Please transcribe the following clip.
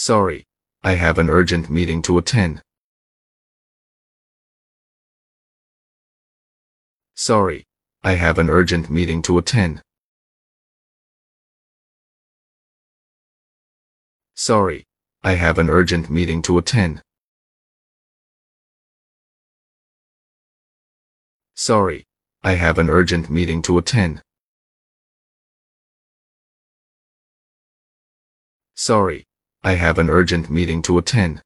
Sorry, I have an urgent meeting to attend. Sorry, I have an urgent meeting to attend. Sorry, I have an urgent meeting to attend. Sorry, I have an urgent meeting to attend. Sorry, I have an urgent meeting to attend.